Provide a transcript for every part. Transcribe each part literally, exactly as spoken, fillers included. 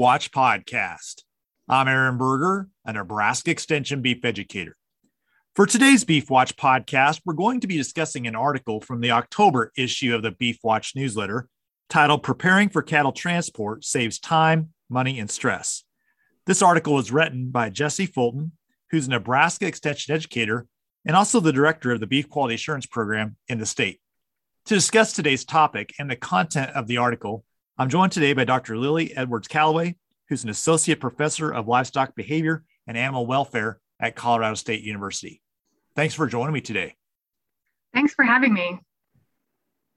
Watch podcast. I'm Aaron Berger, a Nebraska Extension beef educator. For today's Beef Watch podcast, we're going to be discussing an article from the October issue of the Beef Watch newsletter titled Preparing for Cattle Transport Saves Time, Money, and Stress. This article was written by Jesse Fulton, who's a Nebraska Extension educator and also the director of the Beef Quality Assurance Program in the state. To discuss today's topic and the content of the article, I'm joined today by Doctor Lily Edwards-Calloway, who's an associate professor of livestock behavior and animal welfare at Colorado State University. Thanks for joining me today. Thanks for having me.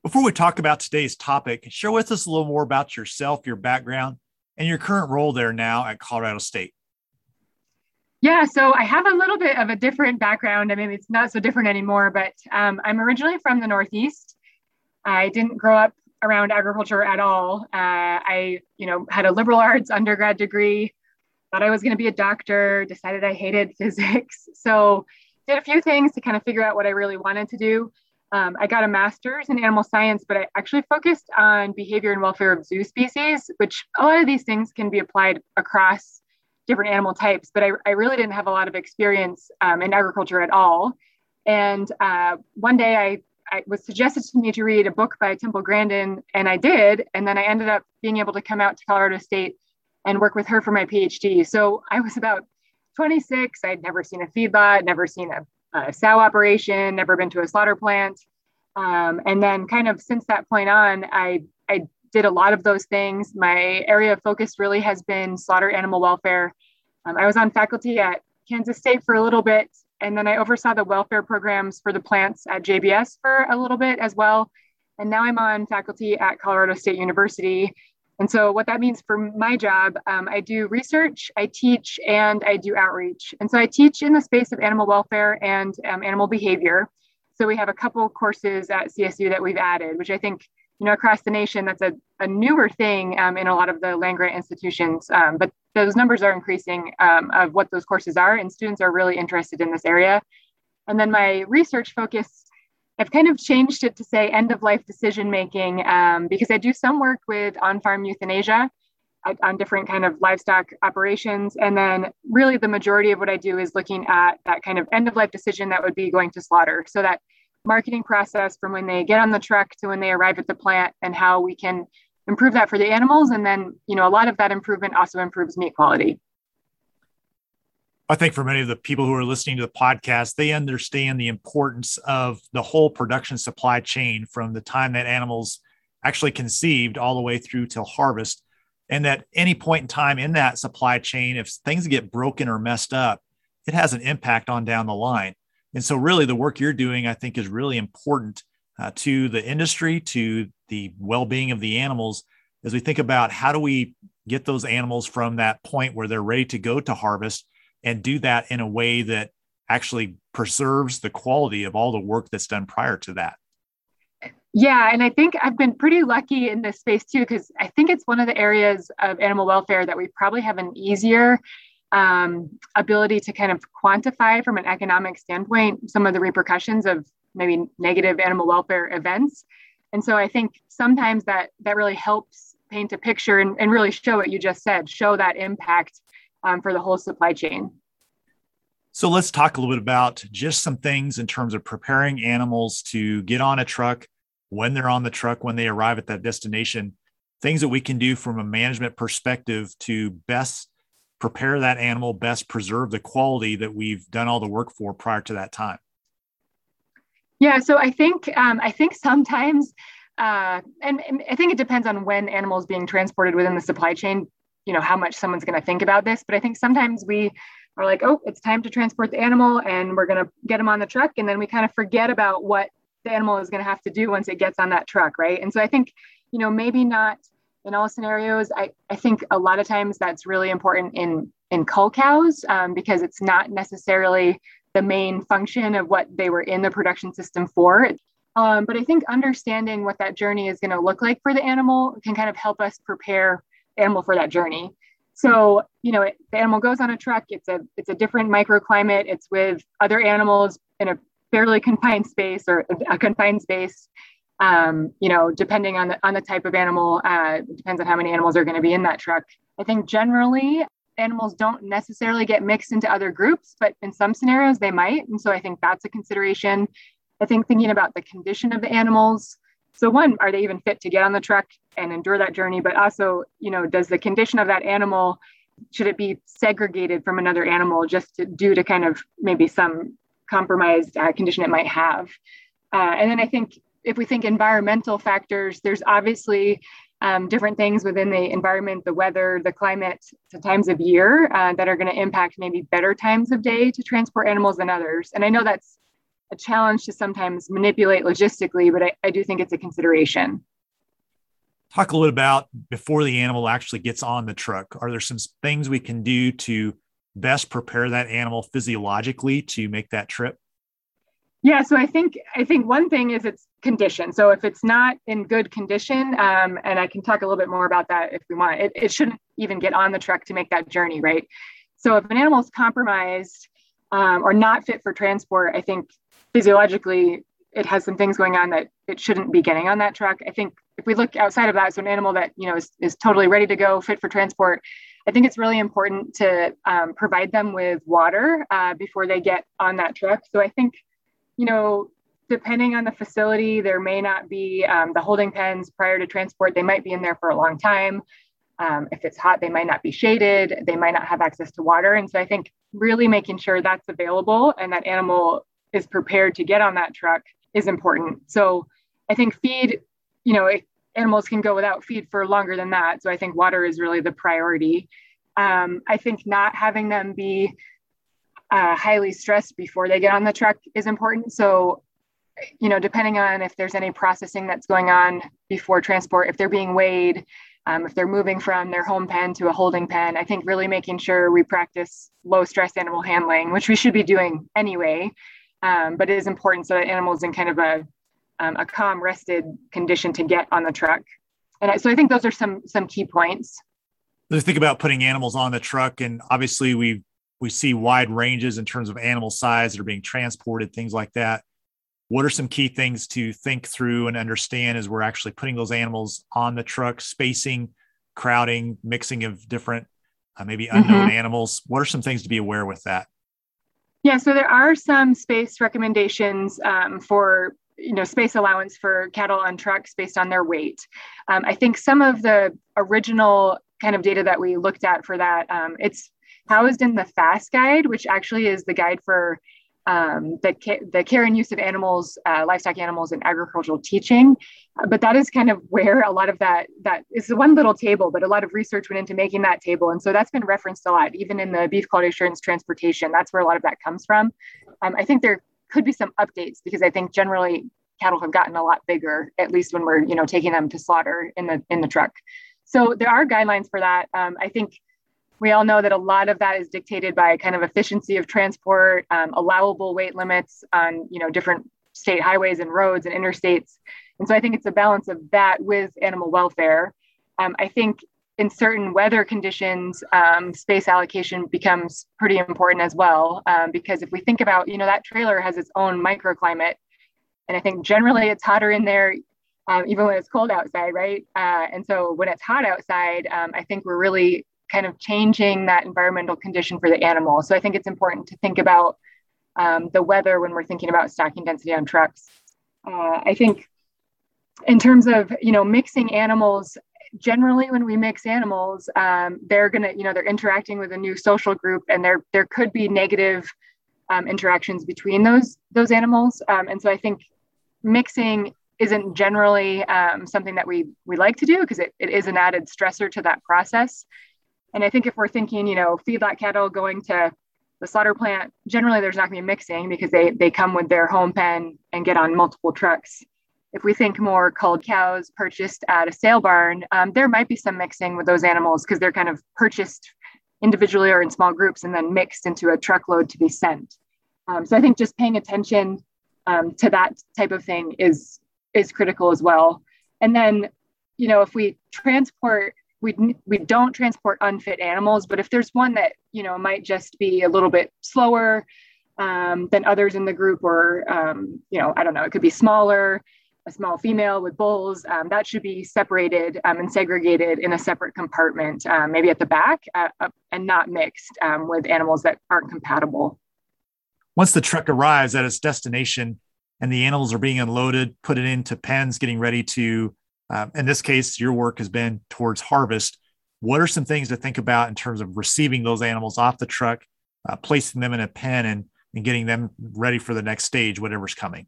Before we talk about today's topic, share with us a little more about yourself, your background, and your current role there now at Colorado State. Yeah, so I have a little bit of a different background. I mean, it's not so different anymore, but um, I'm originally from the Northeast. I didn't grow up around agriculture at all. Uh, I, you know, had a liberal arts undergrad degree, thought I was going to be a doctor, decided I hated physics. So did a few things to kind of figure out what I really wanted to do. Um, I got a master's in animal science, but I actually focused on behavior and welfare of zoo species, which a lot of these things can be applied across different animal types, but I, I really didn't have a lot of experience um, in agriculture at all. And uh, one day I It was suggested to me to read a book by Temple Grandin, and I did. And then I ended up being able to come out to Colorado State and work with her for my PhD. So I was about twenty-six. I'd never seen a feedlot, never seen a, a sow operation, never been to a slaughter plant. Um, and then kind of since that point on, I, I did a lot of those things. My area of focus really has been slaughter animal welfare. Um, I was on faculty at Kansas State for a little bit. And then I oversaw the welfare programs for the plants at J B S for a little bit as well. And now I'm on faculty at Colorado State University. And so what that means for my job, um, I do research, I teach, and I do outreach. And so I teach in the space of animal welfare and um, animal behavior. So we have a couple courses at C S U that we've added, which I think, you know, across the nation, that's a, a newer thing um, in a lot of the land grant institutions. Um, but those numbers are increasing um, of what those courses are, and students are really interested in this area. And then my research focus, I've kind of changed it to say end of life decision making, um, because I do some work with on-farm euthanasia uh, on different kind of livestock operations. And then really the majority of what I do is looking at that kind of end of life decision that would be going to slaughter. So that marketing process from when they get on the truck to when they arrive at the plant, and how we can improve that for the animals. And then, you know, a lot of that improvement also improves meat quality. I think for many of the people who are listening to the podcast, they understand the importance of the whole production supply chain from the time that animals actually conceived all the way through to harvest. And that any point in time in that supply chain, if things get broken or messed up, it has an impact on down the line. And so really the work you're doing, I think, is really important uh, to the industry, to the well-being of the animals, as we think about how do we get those animals from that point where they're ready to go to harvest and do that in a way that actually preserves the quality of all the work that's done prior to that. Yeah, and I think I've been pretty lucky in this space too, because I think it's one of the areas of animal welfare that we probably have an easier Um, ability to kind of quantify from an economic standpoint some of the repercussions of maybe negative animal welfare events. And so I think sometimes that that really helps paint a picture and, and really show what you just said, show that impact um, for the whole supply chain. So let's talk a little bit about just some things in terms of preparing animals to get on a truck, when they're on the truck, when they arrive at that destination, things that we can do from a management perspective to best prepare that animal, best preserve the quality that we've done all the work for prior to that time. Yeah, so I think um, I think sometimes, uh, and, and I think it depends on when animals being transported within the supply chain, you know, how much someone's going to think about this. But I think sometimes we are like, oh, it's time to transport the animal, and we're going to get them on the truck, and then we kind of forget about what the animal is going to have to do once it gets on that truck, right? And so I think, you know, maybe not in all scenarios. I, I think a lot of times that's really important in, in cull cows um, because it's not necessarily the main function of what they were in the production system for. Um, but I think understanding what that journey is going to look like for the animal can kind of help us prepare the animal for that journey. So, you know, it, the animal goes on a truck, it's a, it's a different microclimate, it's with other animals in a fairly confined space or a confined space. Um, you know, depending on the, on the type of animal, uh, depends on how many animals are going to be in that truck. I think generally animals don't necessarily get mixed into other groups, but in some scenarios they might. And so I think that's a consideration. I think thinking about the condition of the animals. So one, are they even fit to get on the truck and endure that journey? But also, you know, does the condition of that animal, should it be segregated from another animal just to, due to kind of maybe some compromised uh, condition it might have? Uh, and then I think if we think environmental factors, there's obviously um, different things within the environment, the weather, the climate, the times of year uh, that are going to impact maybe better times of day to transport animals than others. And I know that's a challenge to sometimes manipulate logistically, but I, I do think it's a consideration. Talk a little about before the animal actually gets on the truck. Are there some things we can do to best prepare that animal physiologically to make that trip? Yeah, so I think I think one thing is its condition. So if it's not in good condition, um, and I can talk a little bit more about that if we want, it, it shouldn't even get on the truck to make that journey, right? So if an animal is compromised um, or not fit for transport, I think physiologically it has some things going on that it shouldn't be getting on that truck. I think if we look outside of that, so an animal that, you know, is, is totally ready to go, fit for transport, I think it's really important to um, provide them with water uh, before they get on that truck. So I think, you know, depending on the facility, there may not be um, the holding pens prior to transport. They might be in there for a long time. Um, if it's hot, they might not be shaded. They might not have access to water. And so I think really making sure that's available and that animal is prepared to get on that truck is important. So I think feed, you know, if animals can go without feed for longer than that. So I think water is really the priority. Um, I think not having them be uh, highly stressed before they get on the truck is important. So, you know, depending on if there's any processing that's going on before transport, if they're being weighed, um, if they're moving from their home pen to a holding pen, I think really making sure we practice low stress animal handling, which we should be doing anyway. Um, but it is important so that animals in kind of a, um, a calm, rested condition to get on the truck. And I, so I think those are some some key points. Let's think about putting animals on the truck. And obviously we we see wide ranges in terms of animal size that are being transported, things like that. What are some key things to think through and understand as we're actually putting those animals on the truck? Spacing, crowding, mixing of different, uh, maybe unknown mm-hmm. animals. What are some things to be aware with that? Yeah, so there are some space recommendations um, for, you know, space allowance for cattle on trucks based on their weight. Um, I think some of the original kind of data that we looked at for that, um, it's housed in the FAST guide, which actually is the guide for um, the, ca- the care and use of animals, uh, livestock animals and agricultural teaching. Uh, but that is kind of where a lot of that, that is the one little table, but a lot of research went into making that table. And so that's been referenced a lot, even in the beef quality assurance transportation. That's where a lot of that comes from. Um, I think there could be some updates because I think generally cattle have gotten a lot bigger, at least when we're, you know, taking them to slaughter in the, in the truck. So there are guidelines for that. Um, I think we all know that a lot of that is dictated by kind of efficiency of transport, um, allowable weight limits on, you know, different state highways and roads and interstates. And so I think it's a balance of that with animal welfare. Um, I think in certain weather conditions, um, space allocation becomes pretty important as well. Um, because if we think about, you know, that trailer has its own microclimate. And I think generally it's hotter in there, um, even when it's cold outside, right? Uh, and so when it's hot outside, um, I think we're really kind of changing that environmental condition for the animal. So I think it's important to think about um, the weather when we're thinking about stocking density on trucks. Uh, I think in terms of, you know, mixing animals, generally when we mix animals, um, they're going to, you know, they're interacting with a new social group and there, there could be negative um, interactions between those, those animals. Um, and so I think mixing isn't generally um, something that we, we like to do because it, it is an added stressor to that process. And I think if we're thinking, you know, feedlot cattle going to the slaughter plant, generally there's not going to be mixing because they, they come with their home pen and get on multiple trucks. If we think more culled cows purchased at a sale barn, um, there might be some mixing with those animals because they're kind of purchased individually or in small groups and then mixed into a truckload to be sent. Um, so I think just paying attention um, to that type of thing is, is critical as well. And then, you know, if we transport, we, we don't transport unfit animals, but if there's one that, you know, might just be a little bit slower um, than others in the group or, um, you know, I don't know, it could be smaller, a small female with bulls, um, that should be separated um, and segregated in a separate compartment, um, maybe at the back, uh, uh, and not mixed um, with animals that aren't compatible. Once the truck arrives at its destination and the animals are being unloaded, put it into pens, getting ready to, um, in this case, your work has been towards harvest. What are some things to think about in terms of receiving those animals off the truck, uh, placing them in a pen, and, and getting them ready for the next stage, whatever's coming?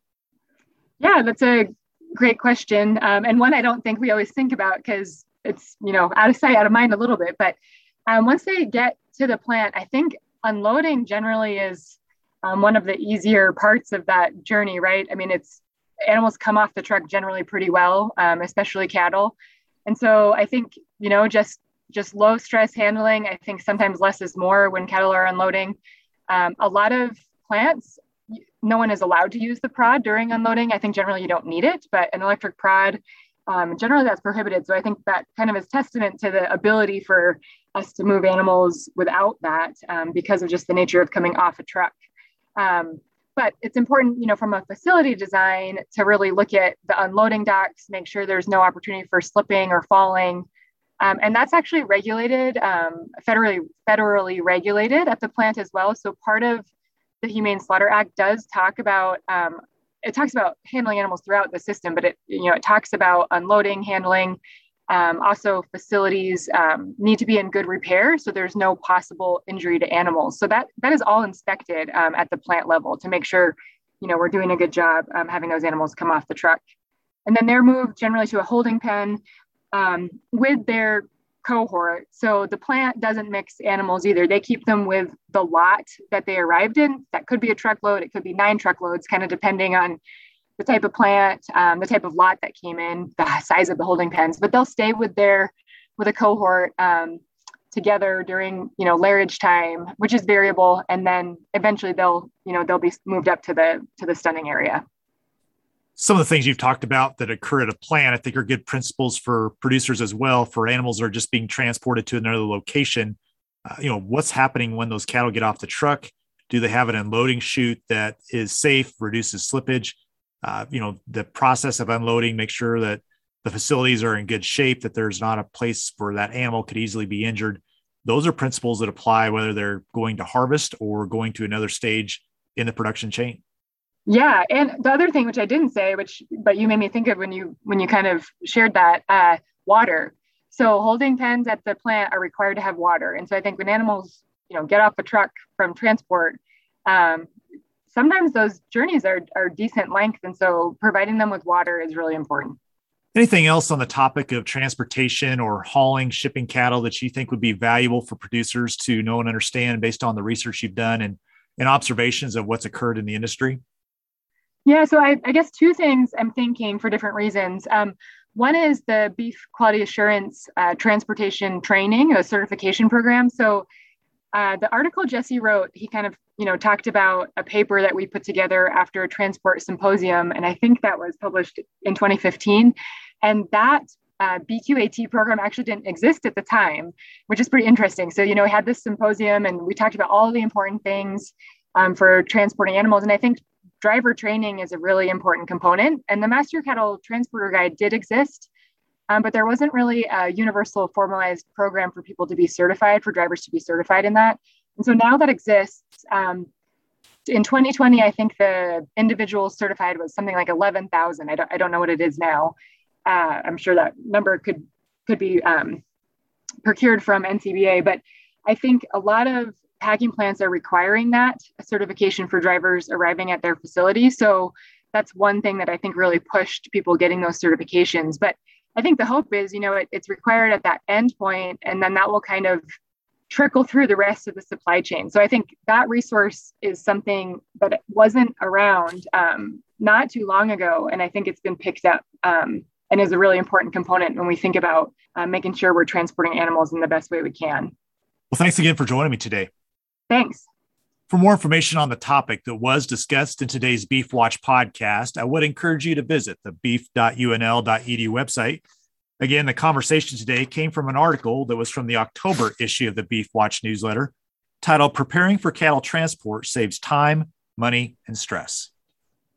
Yeah, that's a great question. Um, and one I don't think we always think about because it's, you know, out of sight, out of mind a little bit. But um, once they get to the plant, I think unloading generally is um, one of the easier parts of that journey, right? I mean, it's animals come off the truck generally pretty well, um, especially cattle. And so I think, you know, just just low stress handling. I think sometimes less is more when cattle are unloading. Um, a lot of plants, no one is allowed to use the prod during unloading. I think generally you don't need it, but an electric prod, um, generally that's prohibited. So I think that kind of is testament to the ability for us to move animals without that, um, because of just the nature of coming off a truck. Um, but it's important, you know, from a facility design to really look at the unloading docks, make sure there's no opportunity for slipping or falling. Um, and that's actually regulated, um, federally, federally regulated at the plant as well. So part of the Humane Slaughter Act does talk about, um, it talks about handling animals throughout the system, but it, you know, it talks about unloading, handling, um, also facilities um, need to be in good repair. So there's no possible injury to animals. So that, that is all inspected um, at the plant level to make sure, you know, we're doing a good job um, having those animals come off the truck. And then they're moved generally to a holding pen um, with their cohort. So the plant doesn't mix animals either. They keep them with the lot that they arrived in. That could be a truckload. It could be nine truckloads, kind of depending on the type of plant, um, the type of lot that came in, the size of the holding pens, but they'll stay with their, with a cohort, um, together during, you know, lairage time, which is variable. And then eventually they'll, you know, they'll be moved up to the, to the stunning area. Some of the things you've talked about that occur at a plant, I think, are good principles for producers as well, for animals that are just being transported to another location. Uh, you know, what's happening when those cattle get off the truck? Do they have an unloading chute that is safe, reduces slippage? Uh, you know, the process of unloading, make sure that the facilities are in good shape, that there's not a place where that animal could easily be injured. Those are principles that apply whether they're going to harvest or going to another stage in the production chain. Yeah. And the other thing, which I didn't say, which, but you made me think of when you, when you kind of shared that, uh, water. So holding pens at the plant are required to have water. And so I think when animals, you know, get off a truck from transport, um, sometimes those journeys are, are decent length. And so providing them with water is really important. Anything else on the topic of transportation or hauling, shipping cattle that you think would be valuable for producers to know and understand based on the research you've done and, and observations of what's occurred in the industry? Yeah, so I, I guess two things I'm thinking for different reasons. Um, one is the Beef Quality Assurance uh, Transportation Training, a certification program. So uh, the article Jesse wrote, he kind of, you know, talked about a paper that we put together after a transport symposium, and I think that was published in twenty fifteen. And that uh, B Q A T program actually didn't exist at the time, which is pretty interesting. So, you know, we had this symposium and we talked about all the important things um, for transporting animals, and I think driver training is a really important component. And the Master Cattle Transporter Guide did exist, um, but there wasn't really a universal formalized program for people to be certified, for drivers to be certified in that. And so now that exists. Um, in twenty twenty, I think the individuals certified was something like eleven thousand. I don't, I don't know what it is now. Uh, I'm sure that number could, could be um, procured from N C B A, but I think a lot of packing plants are requiring that certification for drivers arriving at their facility. So that's one thing that I think really pushed people getting those certifications. But I think the hope is, you know, it, it's required at that end point, and then that will kind of trickle through the rest of the supply chain. So I think that resource is something that wasn't around um, not too long ago. And I think it's been picked up um, and is a really important component when we think about uh, making sure we're transporting animals in the best way we can. Well, thanks again for joining me today. Thanks. For more information on the topic that was discussed in today's Beef Watch podcast, I would encourage you to visit the beef dot U N L dot E D U website. Again, the conversation today came from an article that was from the October issue of the Beef Watch newsletter titled "Preparing for Cattle Transport Saves Time, Money, and Stress."